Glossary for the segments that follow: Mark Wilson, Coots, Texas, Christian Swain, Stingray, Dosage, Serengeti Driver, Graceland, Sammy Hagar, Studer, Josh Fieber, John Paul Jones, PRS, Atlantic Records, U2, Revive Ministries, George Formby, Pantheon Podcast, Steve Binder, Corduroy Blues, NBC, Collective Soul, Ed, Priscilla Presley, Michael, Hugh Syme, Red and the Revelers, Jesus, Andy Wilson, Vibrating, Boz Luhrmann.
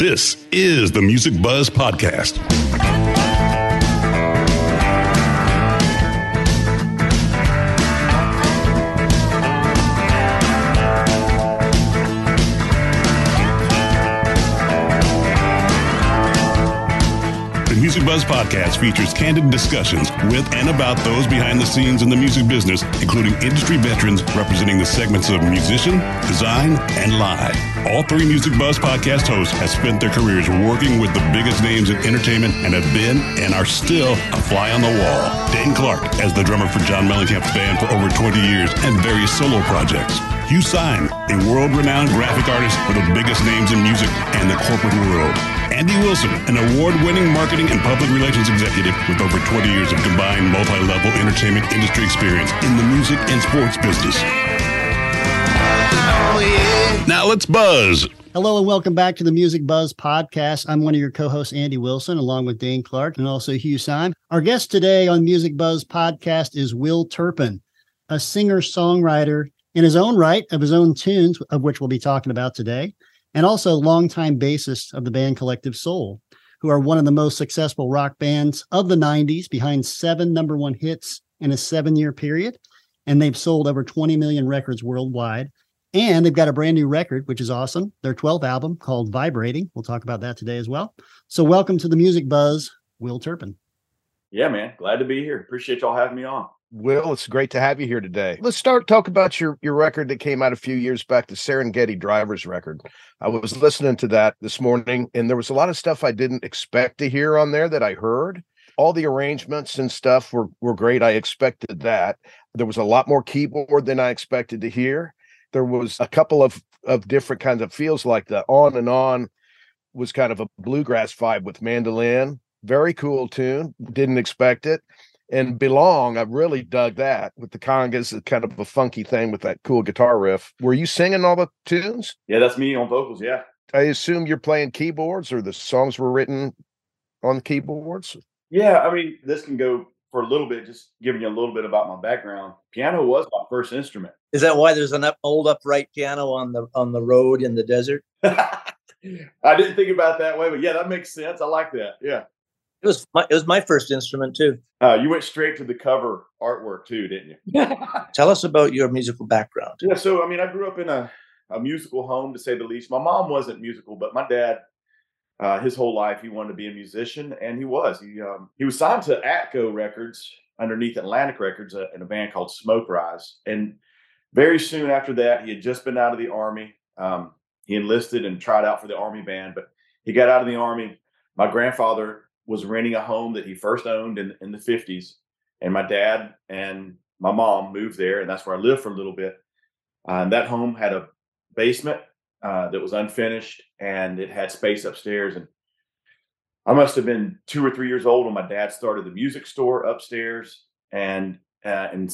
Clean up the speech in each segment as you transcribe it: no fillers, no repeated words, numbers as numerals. This is the Music Buzz Podcast. Music Buzz Podcast features candid discussions with and about those behind the scenes in the music business, including industry veterans representing the segments of musician, design, and live. All three Music Buzz Podcast hosts have spent their careers working with the biggest names in entertainment and have been and are still a fly on the wall. Dane Clark as the drummer for John Mellencamp's band for over 20 years and various solo projects. Hugh Syme, a world-renowned graphic artist for the biggest names in music and the corporate world. Andy Wilson, an award-winning marketing and public relations executive with over 20 years of combined multi-level entertainment industry experience in the music and sports business. Oh, yeah. Now let's buzz. Hello and welcome back to the Music Buzz Podcast. I'm one of your co-hosts, Andy Wilson, along with Dane Clark and also Hugh Syme. Our guest today on Music Buzz Podcast is Will Turpin, a singer-songwriter in his own right of his own tunes, of which we'll be talking about today, and also longtime bassist of the band Collective Soul, who are one of the most successful rock bands of the 90s, behind 7 number one hits in a 7-year period. And they've sold over 20 million records worldwide. And they've got a brand new record, which is awesome, their 12th album called Vibrating. We'll talk about that today as well. So welcome to the Music Buzz, Will Turpin. Yeah, man. Glad to be here. Appreciate y'all having me on. Will, it's great to have you here today. Let's talk about your record that came out a few years back, the Serengeti Driver's record. I was listening to that this morning, and there was a lot of stuff I didn't expect to hear on there that I heard. All the arrangements and stuff were great. I expected that. There was a lot more keyboard than I expected to hear. There was a couple of different kinds of feels, like the On and On was kind of a bluegrass vibe with mandolin. Very cool tune. Didn't expect it. And Belong, I really dug that with the congas, kind of a funky thing with that cool guitar riff. Were you singing all the tunes? Yeah, that's me on vocals, yeah. I assume you're playing keyboards, or the songs were written on keyboards? Yeah, I mean, this can go for a little bit, just giving you a little bit about my background. Piano was my first instrument. Is that why there's an old upright piano on the road in the desert? I didn't think about it that way, but yeah, that makes sense. I like that, yeah. It was my first instrument, too. You went straight to the cover artwork, too, didn't you? Tell us about your musical background. Yeah, so, I mean, I grew up in a musical home, to say the least. My mom wasn't musical, but my dad, his whole life, he wanted to be a musician, and he was. He was signed to Atco Records, underneath Atlantic Records, in a band called Smoke Rise. And very soon after that, he had just been out of the Army. He enlisted and tried out for the Army band, but he got out of the Army. My grandfather was renting a home that he first owned in the 50s. And my dad and my mom moved there, and that's where I lived for a little bit. And that home had a basement that was unfinished, and it had space upstairs. And I must have been 2 or 3 years old when my dad started the music store upstairs. And around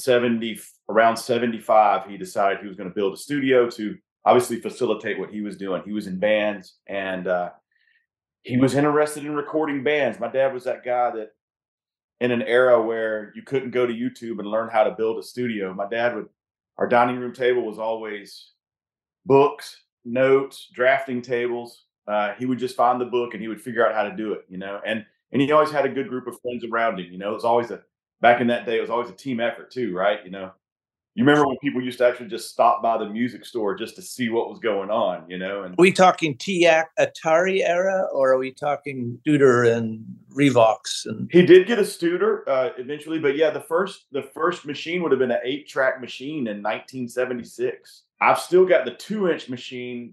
75, he decided he was going to build a studio to obviously facilitate what he was doing. He was in bands, and he was interested in recording bands. My dad was that guy that in an era where you couldn't go to YouTube and learn how to build a studio, our dining room table was always books, notes, drafting tables. He would just find the book and he would figure out how to do it, you know, and he always had a good group of friends around him. You know, it was always back in that day, it was always a team effort too, right? You know, you remember when people used to actually just stop by the music store just to see what was going on, you know? And are we talking Atari era, or are we talking Studer and Revox? And he did get a Studer eventually, but yeah, the first machine would have been an 8-track machine in 1976. I've still got the 2-inch machine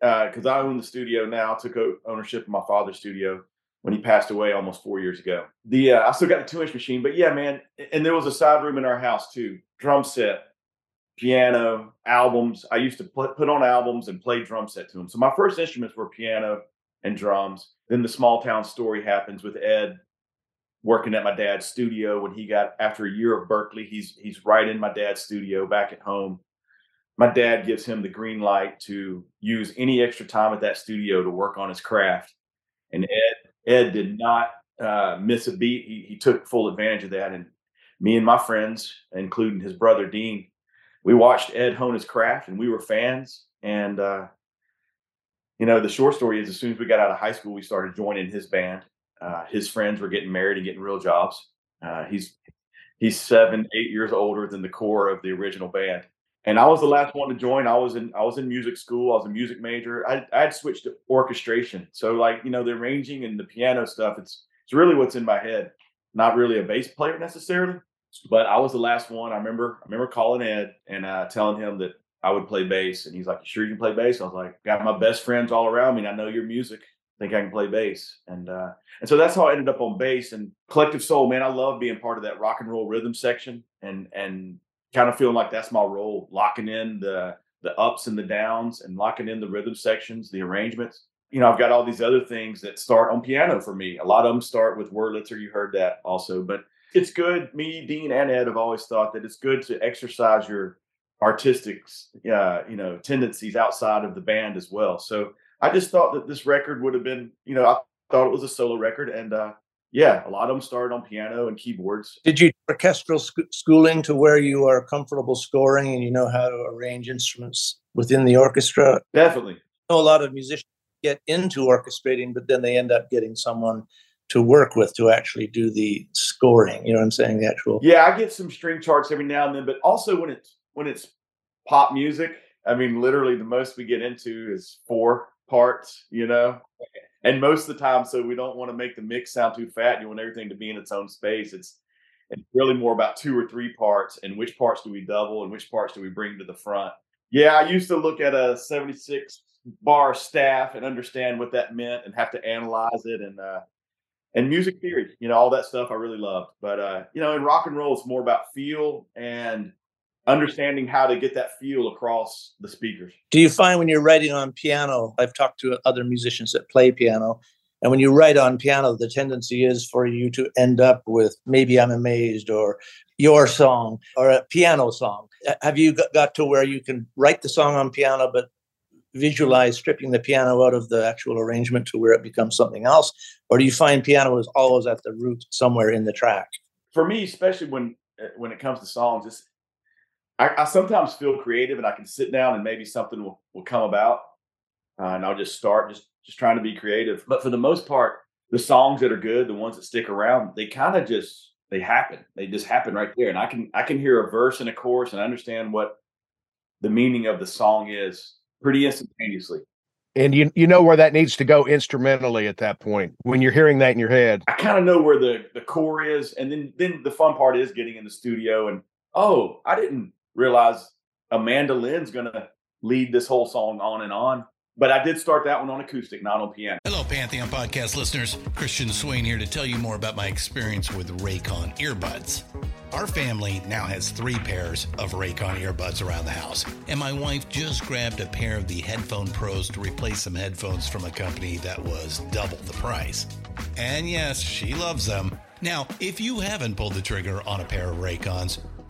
because I own the studio now. I took ownership of my father's studio when he passed away almost 4 years ago. I still got the 2-inch machine, but yeah, man. And there was a side room in our house too. Drum set, piano, albums. I used to put on albums and play drum set to them. So my first instruments were piano and drums. Then the small town story happens with Ed working at my dad's studio when he got, after a year of Berkeley, he's right in my dad's studio back at home. My dad gives him the green light to use any extra time at that studio to work on his craft. And Ed did not miss a beat. He took full advantage of that. And me and my friends, including his brother, Dean, we watched Ed hone his craft, and we were fans. And you know, the short story is as soon as we got out of high school, we started joining his band. His friends were getting married and getting real jobs. He's 7, 8 years older than the core of the original band. And I was the last one to join. I was in music school. I was a music major. I had switched to orchestration. So like, you know, the arranging and the piano stuff, it's really what's in my head. Not really a bass player necessarily, but I was the last one. I remember calling Ed and telling him that I would play bass. And he's like, "You sure you can play bass?" I was like, "Got my best friends all around me, and I know your music. I think I can play bass." And so that's how I ended up on bass. And Collective Soul, man, I love being part of that rock and roll rhythm section and kind of feeling like that's my role, locking in the ups and the downs and locking in the rhythm sections, the arrangements. You know, I've got all these other things that start on piano for me. A lot of them start with Wurlitzer. You heard that also. But it's good. Me, Dean, and Ed have always thought that it's good to exercise your artistic, you know, tendencies outside of the band as well. So I just thought that this record would have been, you know, I thought it was a solo record. And yeah, a lot of them started on piano and keyboards. Did you orchestral schooling to where you are comfortable scoring and you know how to arrange instruments within the orchestra? Definitely. I know a lot of musicians get into orchestrating, but then they end up getting someone to work with to actually do the scoring. You know what I'm saying? The actual. Yeah, I get some string charts every now and then, but also when it's pop music, I mean, literally the most we get into is 4 parts, you know, and most of the time, so we don't want to make the mix sound too fat. You want everything to be in its own space. It's really more about 2 or 3 parts, and which parts do we double and which parts do we bring to the front. Yeah, I used to look at a 76 bar staff and understand what that meant and have to analyze it and music theory, you know, all that stuff I really loved. But you know, in rock and roll, it's more about feel and understanding how to get that feel across the speakers. Do you find when you're writing on piano, I've talked to other musicians that play piano, and when you write on piano, the tendency is for you to end up with Maybe I'm Amazed or Your Song or a piano song. Have you got to where you can write the song on piano, but visualize stripping the piano out of the actual arrangement to where it becomes something else? Or do you find piano is always at the root somewhere in the track? For me, especially when it comes to songs, it's, I sometimes feel creative and I can sit down and maybe something will come about and I'll just start just trying to be creative. But for the most part, the songs that are good, the ones that stick around, they kind of just, they happen. They just happen right there. And I can hear a verse and a chorus and understand what the meaning of the song is pretty instantaneously. And you know where that needs to go instrumentally at that point when you're hearing that in your head. I kind of know where the core is. And then the fun part is getting in the studio and, oh, I didn't realize a mandolin's going to lead this whole song on and on. But I did start that one on acoustic, not on piano. Hello, Pantheon Podcast listeners. Christian Swain here to tell you more about my experience with Raycon earbuds. Our family now has 3 pairs of Raycon earbuds around the house. And my wife just grabbed a pair of the Headphone Pros to replace some headphones from a company that was double the price. And yes, she loves them. Now, if you haven't pulled the trigger on a pair of Raycons,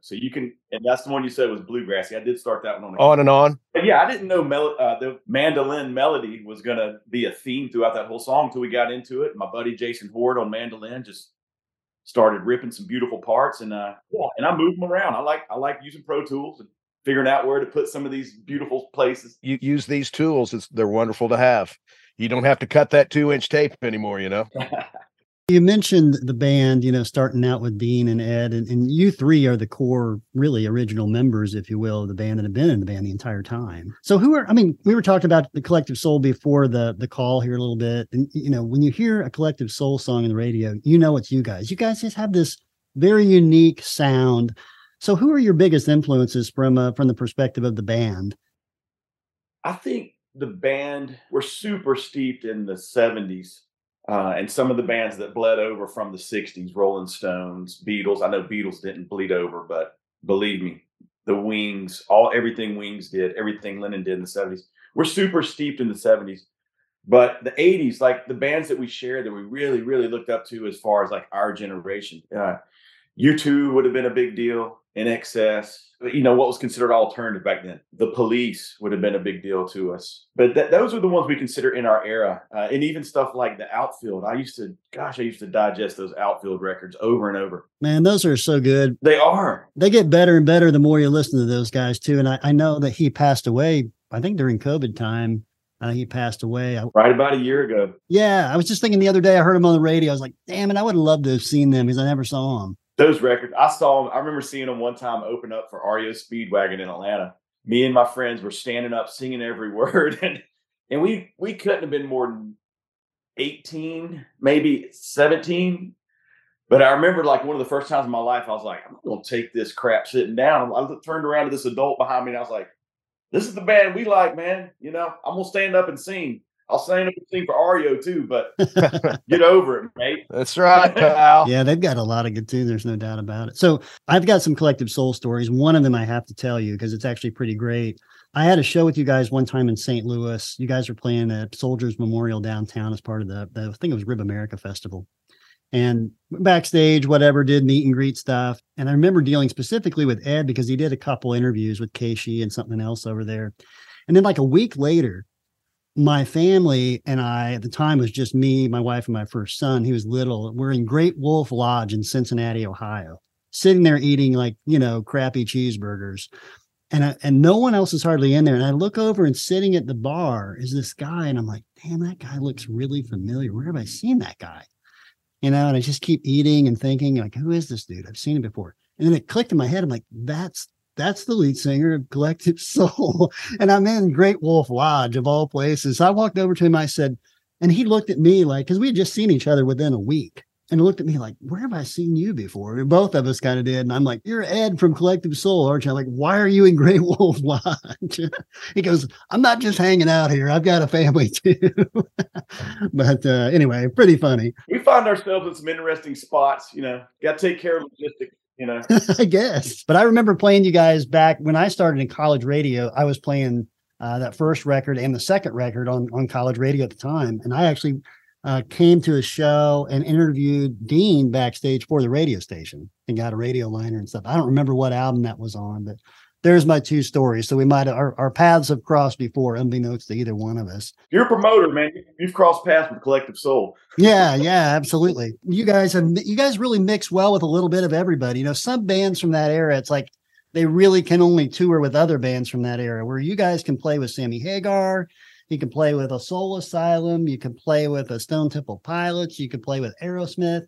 So you can, and that's the one you said was bluegrassy. I did start that one on. On and on. But yeah, I didn't know the mandolin melody was going to be a theme throughout that whole song until we got into it. My buddy Jason Horde on mandolin just started ripping some beautiful parts, and I moved them around. I like using Pro Tools and figuring out where to put some of these beautiful places. You use these tools; they're wonderful to have. You don't have to cut that 2-inch tape anymore, you know. You mentioned the band, you know, starting out with Dean and Ed, and you three are the core, really original members, if you will, of the band and have been in the band the entire time. So we were talking about the Collective Soul before the call here a little bit. And, you know, when you hear a Collective Soul song on the radio, you know it's you guys. You guys just have this very unique sound. So who are your biggest influences from the perspective of the band? I think the band were super steeped in the 70s. And some of the bands that bled over from the 60s, Rolling Stones, Beatles. I know Beatles didn't bleed over, but believe me, the Wings, everything Wings did, everything Lennon did in the 70s. We're super steeped in the 70s. But the 80s, like the bands that we shared that we really, really looked up to as far as like our generation. U2 would have been a big deal, NXS. You know, what was considered alternative back then. The Police would have been a big deal to us. But those are the ones we consider in our era. And even stuff like the Outfield. I used to digest those Outfield records over and over. Man, those are so good. They are. They get better and better the more you listen to those guys, too. And I know that he passed away, I think during COVID time. He passed away. Right about a year ago. Yeah. I was just thinking the other day, I heard him on the radio. I was like, damn it, I would have loved to have seen them because I never saw him. Those records, I remember seeing them one time open up for REO Speedwagon in Atlanta. Me and my friends were standing up, singing every word. And we couldn't have been more than 18, maybe 17. But I remember like one of the first times in my life, I was like, I'm going to take this crap sitting down. I turned around to this adult behind me and I was like, this is the band we like, man. You know, I'm going to stand up and sing. I'll stand up and sing for REO too, but get over it, mate. That's right, pal. Yeah, they've got a lot of good tunes. There's no doubt about it. So I've got some Collective Soul stories. One of them I have to tell you because it's actually pretty great. I had a show with you guys one time in St. Louis. You guys were playing at Soldiers Memorial downtown as part of the I think it was Rib America Festival. And backstage, whatever, did meet and greet stuff. And I remember dealing specifically with Ed because he did a couple interviews with Casey and something else over there. And then like a week later, my family and I, at the time, was just me, my wife, and my first son. He was little. We're in Great Wolf Lodge in Cincinnati, Ohio, sitting there eating like, you know, crappy cheeseburgers. And no one else is hardly in there. And I look over and sitting at the bar is this guy. And I'm like, damn, that guy looks really familiar. Where have I seen that guy? You know, and I just keep eating and thinking like, who is this dude? I've seen him before. And then it clicked in my head. I'm like, that's the lead singer of Collective Soul. And I'm in Great Wolf Lodge of all places. So I walked over to him. I said, and he looked at me like, because we had just seen each other within a week, and he looked at me like, where have I seen you before? And both of us kind of did. And I'm like, you're Ed from Collective Soul, aren't you? I'm like, why are you in Great Wolf Lodge? He goes, I'm not just hanging out here. I've got a family too. But anyway, pretty funny. We find ourselves in some interesting spots, you know, got to take care of logistics. You know, I guess. But I remember playing you guys back when I started in college radio. I was playing that first record and the second record on college radio at the time. And I actually came to a show and interviewed Dean backstage for the radio station and got a radio liner and stuff. I don't remember what album that was on, but there's my two stories. So we might have, our paths have crossed before, unbeknownst to either one of us. You're a promoter, man. You've crossed paths with Collective Soul. Yeah, absolutely. You guys really mix well with a little bit of everybody. You know, some bands from that era, it's like they really can only tour with other bands from that era, where you guys can play with Sammy Hagar. You can play with a Soul Asylum. You can play with a Stone Temple Pilots. You can play with Aerosmith.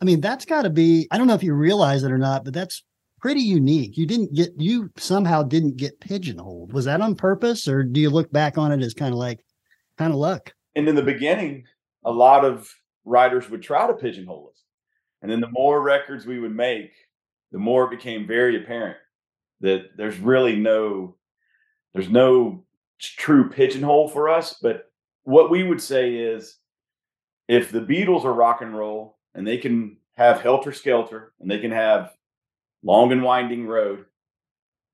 I mean, that's got to be, I don't know if you realize it or not, but that's pretty unique. You somehow didn't get pigeonholed. Was that on purpose, or do you look back on it as kind of luck? And in the beginning, a lot of writers would try to pigeonhole us. And then the more records we would make, the more it became very apparent that there's really no true pigeonhole for us. But what we would say is, if the Beatles are rock and roll and they can have Helter Skelter and they can have Long and Winding Road,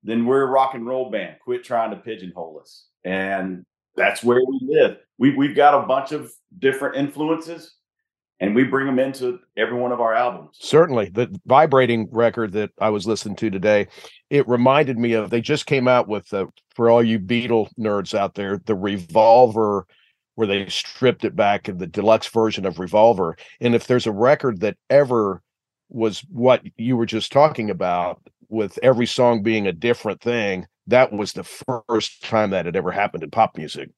then we're a rock and roll band. Quit trying to pigeonhole us. And that's where we live. We've got a bunch of different influences, and we bring them into every one of our albums. Certainly. The Vibrating record that I was listening to today, it reminded me of, they just came out with, for all you Beatle nerds out there, the Revolver, where they stripped it back in the deluxe version of Revolver. And if there's a record that ever was what you were just talking about, with every song being a different thing, that was the first time that had ever happened in pop music.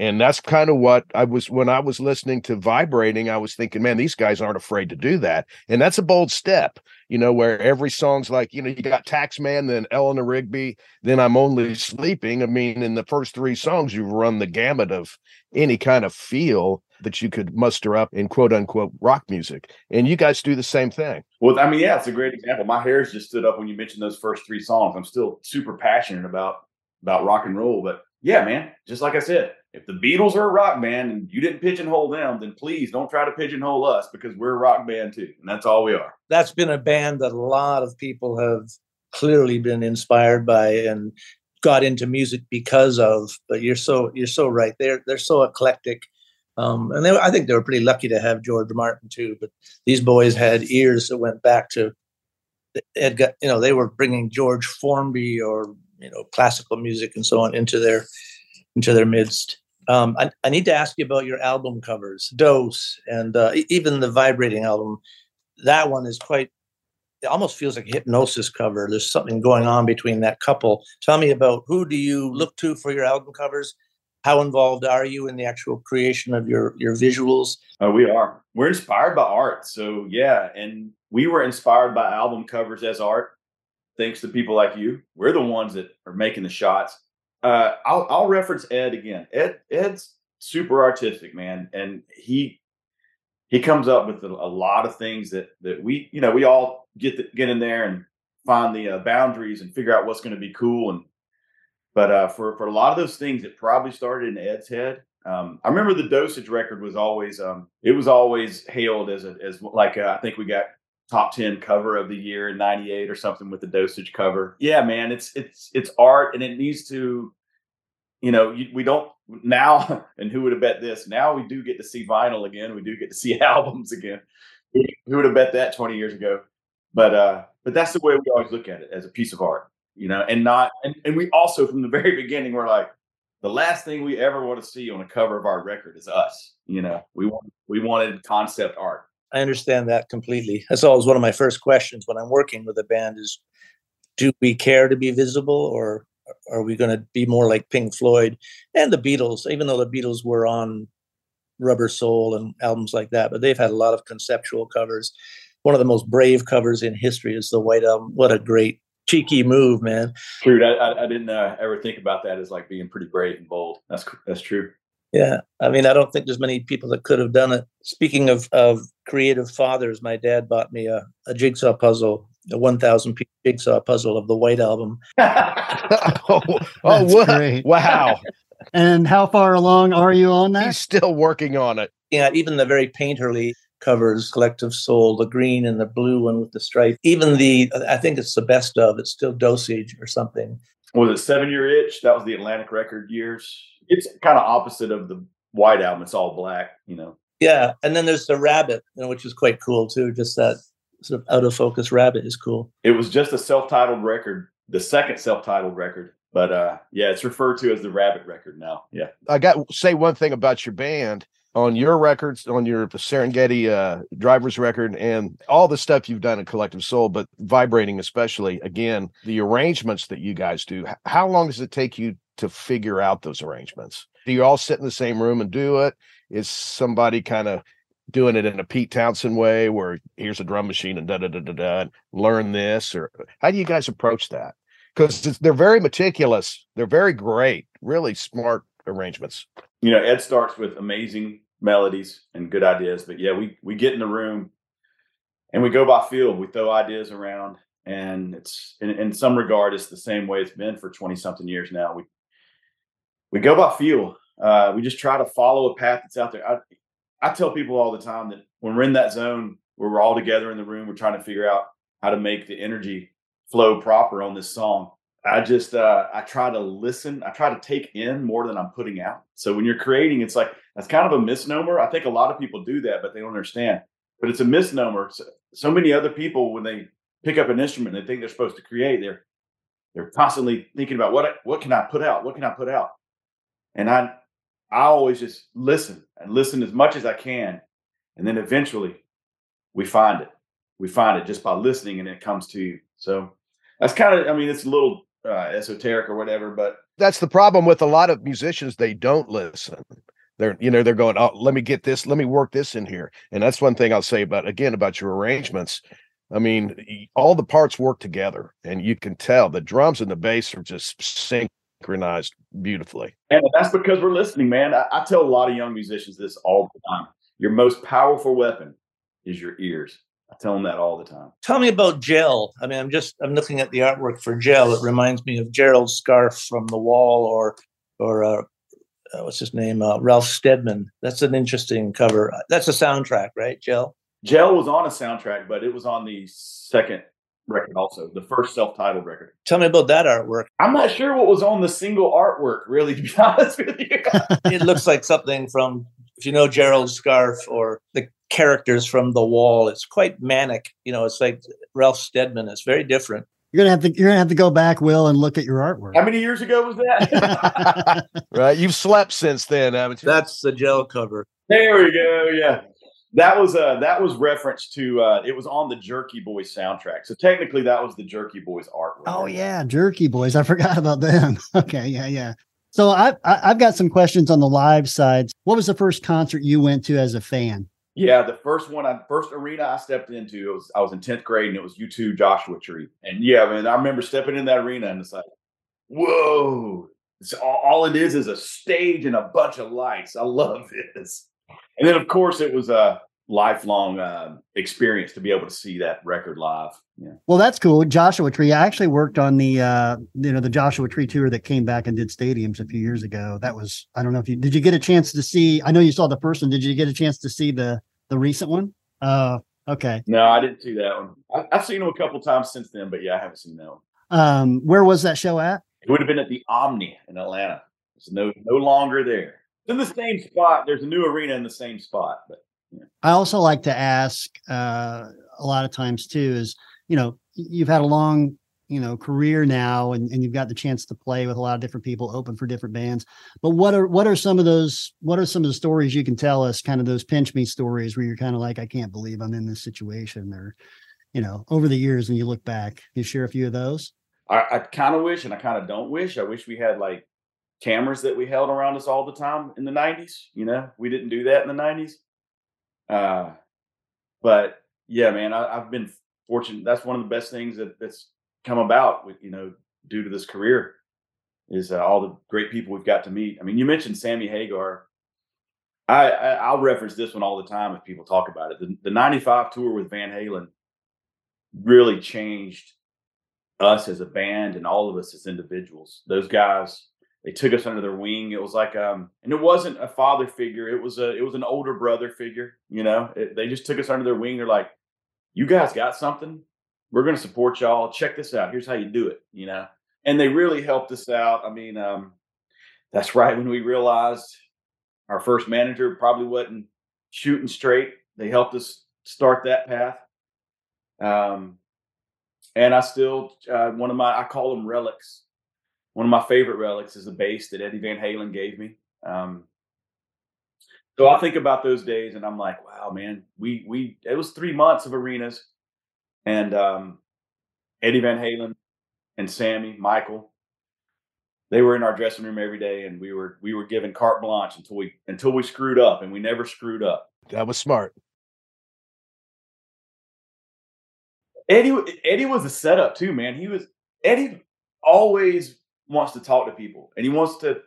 And that's kind of what I was, when I was listening to Vibrating, I was thinking, man, these guys aren't afraid to do that. And that's a bold step, you know, where every song's like, you know, you got Taxman, then Eleanor Rigby, then I'm Only Sleeping. I mean, in the first three songs, you've run the gamut of any kind of feel that you could muster up in quote unquote rock music. And you guys do the same thing. Well, I mean, yeah, it's a great example. My hairs just stood up when you mentioned those first three songs. I'm still super passionate about rock and roll, but yeah, man, just like I said, if the Beatles are a rock band and you didn't pigeonhole them, then please don't try to pigeonhole us, because we're a rock band too. And that's all we are. That's been a band that a lot of people have clearly been inspired by and got into music because of, but you're so right. They're so eclectic. And I think they were pretty lucky to have George Martin too, but these boys had ears that went back to Ed, you know, they were bringing George Formby or, you know, classical music and so on into their midst. I need to ask you about your album covers, Dose, and even the Vibrating album. That one is quite, it almost feels like a hypnosis cover. There's something going on between that couple. Tell me about, who do you look to for your album covers? How involved are you in the actual creation of your visuals? We are. We're inspired by art. So, yeah, and we were inspired by album covers as art, thanks to people like you. We're the ones that are making the shots. I'll reference Ed again. Ed's super artistic, man, and he comes up with a lot of things that we, you know, we all get in there and find the boundaries and figure out what's going to be cool. And but for a lot of those things, it probably started in Ed's head. I remember the Dosage record was always it was always hailed as I think we got top 10 cover of the year in 98 or something with the Dosage cover. Yeah, man, it's art, and it needs to, you know, we don't now, and who would have bet this? Now we do get to see vinyl again. We do get to see albums again. Who would have bet that 20 years ago? But that's the way we always look at it, as a piece of art, you know, and we also, from the very beginning, we're like, the last thing we ever want to see on a cover of our record is us. You know, we wanted concept art. I understand that completely. That's always one of my first questions when I'm working with a band is, do we care to be visible, or are we going to be more like Pink Floyd and the Beatles, even though the Beatles were on Rubber Soul and albums like that, but they've had a lot of conceptual covers. One of the most brave covers in history is the White Album. What a great cheeky move, man. Dude, I didn't ever think about that as like being pretty brave and bold. That's true. Yeah. I mean, I don't think there's many people that could have done it. Speaking of creative fathers, my dad bought me a jigsaw puzzle, a 1,000-piece jigsaw puzzle of the White Album. Oh, what? Great. Wow. And how far along are you on that? He's still working on it. Yeah, even the very painterly covers, Collective Soul, the green and the blue one with the stripe. Even I think it's the best of, it's still Dosage or something. Was it 7 Year Itch? That was the Atlantic Record years. It's kind of opposite of the White Album. It's all black, you know. Yeah. And then there's the rabbit, you know, which is quite cool too. Just that sort of out of focus rabbit is cool. It was just a self-titled record, the second self-titled record. But yeah, it's referred to as the rabbit record now. Yeah. I got to say one thing about your band. On your records, on your Serengeti Driver's record and all the stuff you've done in Collective Soul, but Vibrating especially, again, the arrangements that you guys do, how long does it take you to figure out those arrangements? Do you all sit in the same room and do it? Is somebody kind of doing it in a Pete Townsend way where here's a drum machine and da-da-da-da-da, learn this? Or how do you guys approach that? Because they're very meticulous. They're very great, really smart arrangements. you know, Ed starts with amazing melodies and good ideas, but yeah, we get in the room and we go by feel. We throw ideas around, and it's in some regard, it's the same way it's been for 20 something years now. We go by feel. We just try to follow a path that's out there. I tell people all the time that when we're in that zone where we're all together in the room, we're trying to figure out how to make the energy flow proper on this song. I just, I try to listen. I try to take in more than I'm putting out. So when you're creating, it's like, that's kind of a misnomer. I think a lot of people do that, but they don't understand. But it's a misnomer. So many other people, when they pick up an instrument, they think they're supposed to create. They're constantly thinking about what can I put out? What can I put out? And I always just listen and listen as much as I can. And then eventually we find it. We find it just by listening, and it comes to you. So that's kind of, I mean, it's a little esoteric or whatever, but that's the problem with a lot of musicians. They don't listen. They're, you know, they're going, oh, let me get this. Let me work this in here. And that's one thing I'll say about your arrangements. I mean, all the parts work together, and you can tell the drums and the bass are just synchronized beautifully. And that's because we're listening, man. I tell a lot of young musicians this all the time. Your most powerful weapon is your ears. I tell them that all the time. Tell me about Gel. I mean, I'm looking at the artwork for Gel. It reminds me of Gerald's scarf from The Wall, or what's his name? Ralph Steadman. That's an interesting cover. That's a soundtrack, right? Gel. Gel was on a soundtrack, but it was on the second record also, the first self-titled record. Tell me about that artwork. I'm not sure what was on the single artwork, really, to be honest with you. It looks like something from, if you know, Gerald's scarf or the characters from The Wall. It's quite manic. You know, it's like Ralph Steadman. It's very different. You're gonna have to go back, Will, and look at your artwork. How many years ago was that? Right. You've slept since then, haven't you? That's the Gel cover. There we go. Yeah. That was referenced to, it was on the Jerky Boys soundtrack. So technically that was the Jerky Boys artwork. Oh yeah. Jerky Boys. I forgot about them. Okay. Yeah. Yeah. So I've got some questions on the live side. What was the first concert you went to as a fan? Yeah, the first arena I stepped into, I was in 10th grade, and it was U2 Joshua Tree. And yeah, man, I remember stepping in that arena, and it's like, whoa, all it is a stage and a bunch of lights. I love this. And then, of course, it was a lifelong experience to be able to see that record live. Yeah. Well, that's cool. Joshua Tree. I actually worked on the, the Joshua Tree tour that came back and did stadiums a few years ago. That was, I don't know if you, did you get a chance to see, I know you saw the first one. Did you get a chance to see the recent one? Okay. No, I didn't see that one. I've seen them a couple times since then, but yeah, I haven't seen that one. Where was that show at? It would have been at the Omni in Atlanta. It's no longer there. It's in the same spot. There's a new arena in the same spot, but yeah. I also like to ask a lot of times too is, you know, you've had a long, you know, career now, and you've got the chance to play with a lot of different people, open for different bands. But what are some of the stories you can tell us, kind of those pinch me stories where you're kind of like, I can't believe I'm in this situation, or, you know, over the years when you look back, you share a few of those? I kind of wish, and I kind of don't wish. I wish we had like cameras that we held around us all the time in the 90s. You know, we didn't do that in the 90s. But yeah, man, I've been fortunate. That's one of the best things that's come about with, you know, due to this career is all the great people we've got to meet. I mean, you mentioned Sammy Hagar. I'll reference this one all the time if people talk about it. The 95 tour with Van Halen really changed us as a band and all of us as individuals. Those guys, they took us under their wing. It was like, and it wasn't a father figure. It was an older brother figure. You know, they just took us under their wing. They're like, you guys got something. We're going to support y'all. Check this out. Here's how you do it. You know, and they really helped us out. I mean, that's right. When we realized our first manager probably wasn't shooting straight, they helped us start that path. And I still, I call them relics. One of my favorite relics is the bass that Eddie Van Halen gave me. So I think about those days, and I'm like, wow, man, it was 3 months of arenas, and Eddie Van Halen and Sammy, Michael, they were in our dressing room every day, and we were given carte blanche until we screwed up, and we never screwed up. That was smart. Eddie was a setup too, man. Eddie always wants to talk to people, and he wants to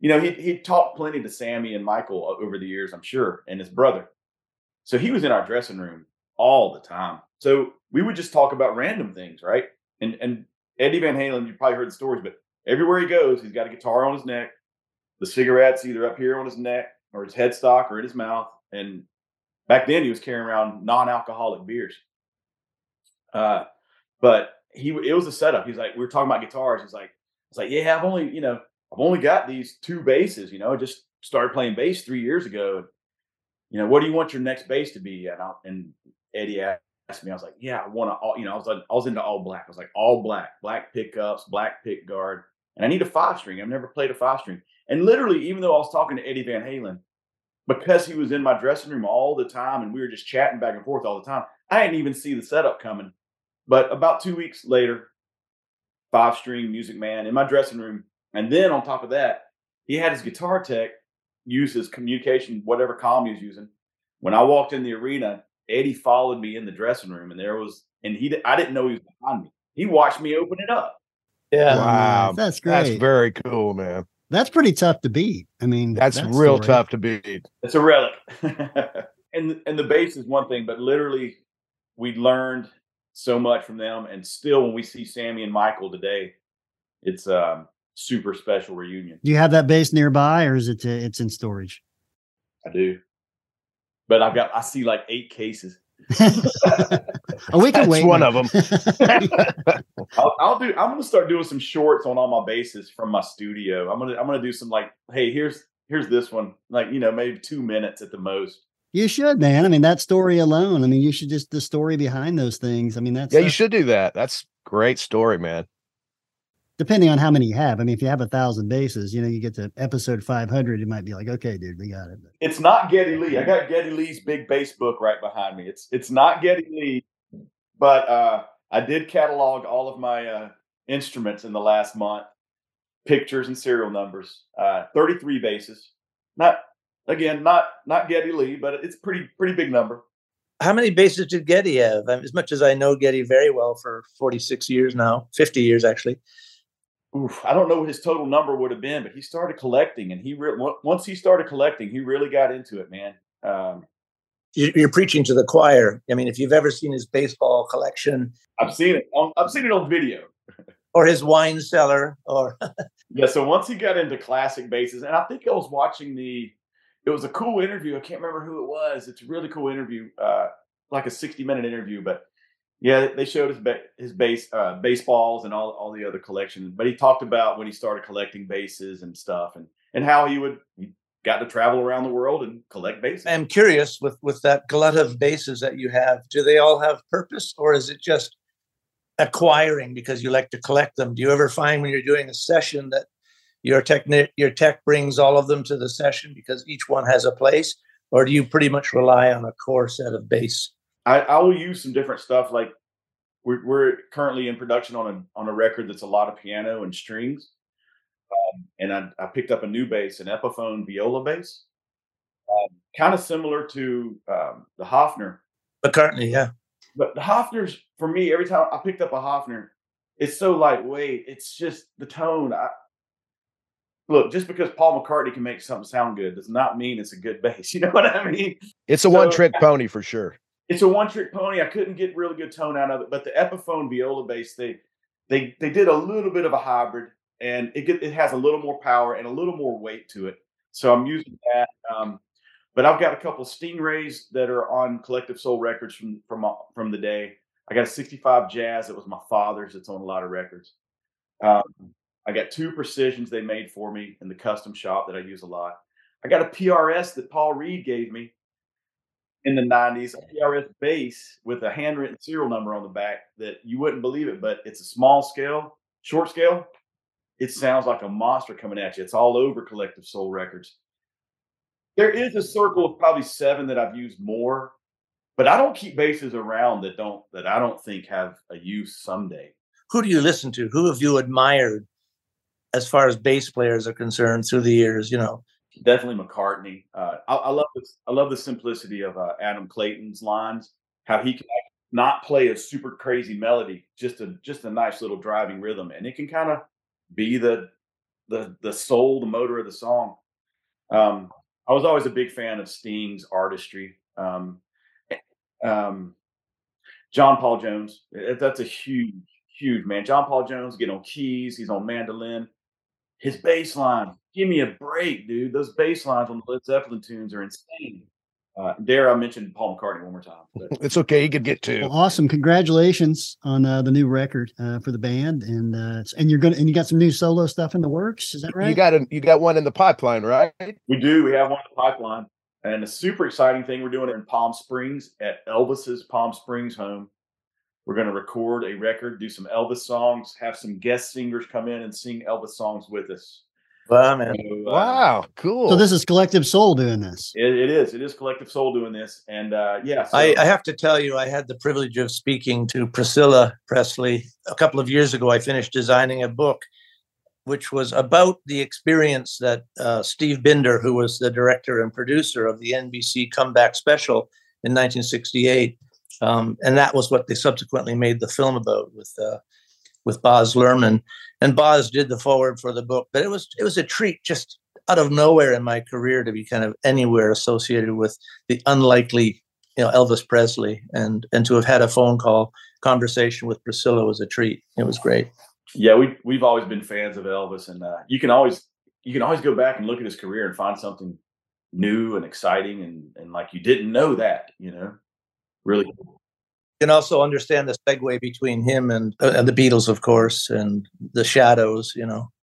you know, he talked plenty to Sammy and Michael over the years, I'm sure, and his brother. So he was in our dressing room all the time. So we would just talk about random things, right? And Eddie Van Halen, you probably heard the stories, but everywhere he goes, he's got a guitar on his neck, the cigarette's either up here on his neck or his headstock or in his mouth. And back then he was carrying around non-alcoholic beers. But it was a setup. He's like, we were talking about guitars. He's like, yeah, I've only got these two basses, I just started playing bass 3 years ago. What do you want your next bass to be? And Eddie asked me, I was like, yeah, I want to, I was into all black. I was like, all black, black pickups, black pick guard. And I need a 5-string. I've never played a 5-string. And literally, even though I was talking to Eddie Van Halen, because he was in my dressing room all the time and we were just chatting back and forth all the time, I didn't even see the setup coming. But about 2 weeks later, 5-string Music Man in my dressing room. And then on top of that, he had his guitar tech use his communication, whatever comm he was using. When I walked in the arena, Eddie followed me in the dressing room, and I didn't know he was behind me. He watched me open it up. Yeah. Wow. That's great. That's very cool, man. That's pretty tough to beat. I mean, that's real tough to beat. It's a relic. And the bass is one thing, but literally we learned so much from them. And still, when we see Sammy and Michael today, it's super special reunion. Do you have that bass nearby, or is it it's in storage? I do, but I see like 8 cases. Oh, we can wait. One of them. I'm gonna start doing some shorts on all my basses from my studio. I'm gonna do some, like, hey, here's this one, like, maybe 2 minutes at the most. You should, man. I mean, that story alone. I mean, you should just the story behind those things. I mean, you should do that. That's great story, man. Depending on how many you have. I mean, if you have 1,000 bases, you get to episode 500, it might be like, okay, dude, we got it. But it's not Geddy Lee. I got Geddy Lee's big bass book right behind me. It's not Geddy Lee, but I did catalog all of my instruments in the last month, pictures and serial numbers. 33 bases. Not Geddy Lee, but it's pretty big number. How many bases did Geddy have? As much as I know Geddy very well for 46 years now, 50 years actually. Oof, I don't know what his total number would have been, but he started collecting, and once he started collecting, he really got into it, man. You're preaching to the choir. I mean, if you've ever seen his baseball collection, I've seen it on video, or his wine cellar, or yeah. So once he got into classic bases, and I think I was watching it was a cool interview. I can't remember who it was. It's a really cool interview, like a 60-minute interview, but. Yeah, they showed his baseballs and all the other collections. But he talked about when he started collecting bases and stuff, and how he got to travel around the world and collect bases. I'm curious with that glut of bases that you have, do they all have purpose, or is it just acquiring because you like to collect them? Do you ever find when you're doing a session that your tech brings all of them to the session because each one has a place, or do you pretty much rely on a core set of bases? I will use some different stuff. Like we're currently in production on a record that's a lot of piano and strings. And I picked up a new bass, an Epiphone Viola bass, kind of similar to the Hofner. McCartney, yeah. But the Hofner's, for me, every time I picked up a Hofner, it's so lightweight. It's just the tone. Look, just because Paul McCartney can make something sound good does not mean it's a good bass. You know what I mean? It's a one-trick pony for sure. It's a one-trick pony. I couldn't get really good tone out of it, but the Epiphone Viola bass, they did a little bit of a hybrid, and it has a little more power and a little more weight to it. So I'm using that. But I've got a couple of Stingrays that are on Collective Soul Records from the day. I got a '65 Jazz that was my father's. It's on a lot of records. I got 2 Precisions they made for me in the custom shop that I use a lot. I got a PRS that Paul Reed gave me. In the 90s, a PRS bass with a handwritten serial number on the back that you wouldn't believe it, but it's a small scale, short scale. It sounds like a monster coming at you. It's all over Collective Soul Records. There is a circle of probably 7 that I've used more, but I don't keep basses around that I don't think have a use someday. Who do you listen to? Who have you admired as far as bass players are concerned through the years, Definitely McCartney. I love this. I love the simplicity of Adam Clayton's lines. How he can not play a super crazy melody, just a nice little driving rhythm, and it can kind of be the the soul, the motor of the song. I was always a big fan of Sting's artistry. John Paul Jones, that's a huge man. John Paul Jones, get on keys, he's on mandolin. His bass line, give me a break, dude. Those bass lines on the Led Zeppelin tunes are insane. Dare I mention Paul McCartney one more time? But. It's okay, he could get two. Well, awesome! Congratulations on the new record for the band, and you got some new solo stuff in the works. Is that right? You got one in the pipeline, right? We do. We have one in the pipeline, and a super exciting thing we're doing in Palm Springs at Elvis's Palm Springs home. We're going to record a record, do some Elvis songs, have some guest singers come in and sing Elvis songs with us. Wow, man. So, wow, cool. So this is Collective Soul doing this. It is. It is Collective Soul doing this. And yeah. So. I have to tell you, I had the privilege of speaking to Priscilla Presley a couple of years ago. I finished designing a book, which was about the experience that Steve Binder, who was the director and producer of the NBC Comeback Special in 1968, and that was what they subsequently made the film about with Boz Luhrmann, and Boz did the foreword for the book. But it was a treat, just out of nowhere in my career, to be kind of anywhere associated with the unlikely, Elvis Presley, and to have had a phone call conversation with Priscilla was a treat. It was great. Yeah, we've always been fans of Elvis, and you can always go back and look at his career and find something new and exciting, and like you didn't know that, Really cool. You can also understand the segue between him and the Beatles, of course, and the Shadows,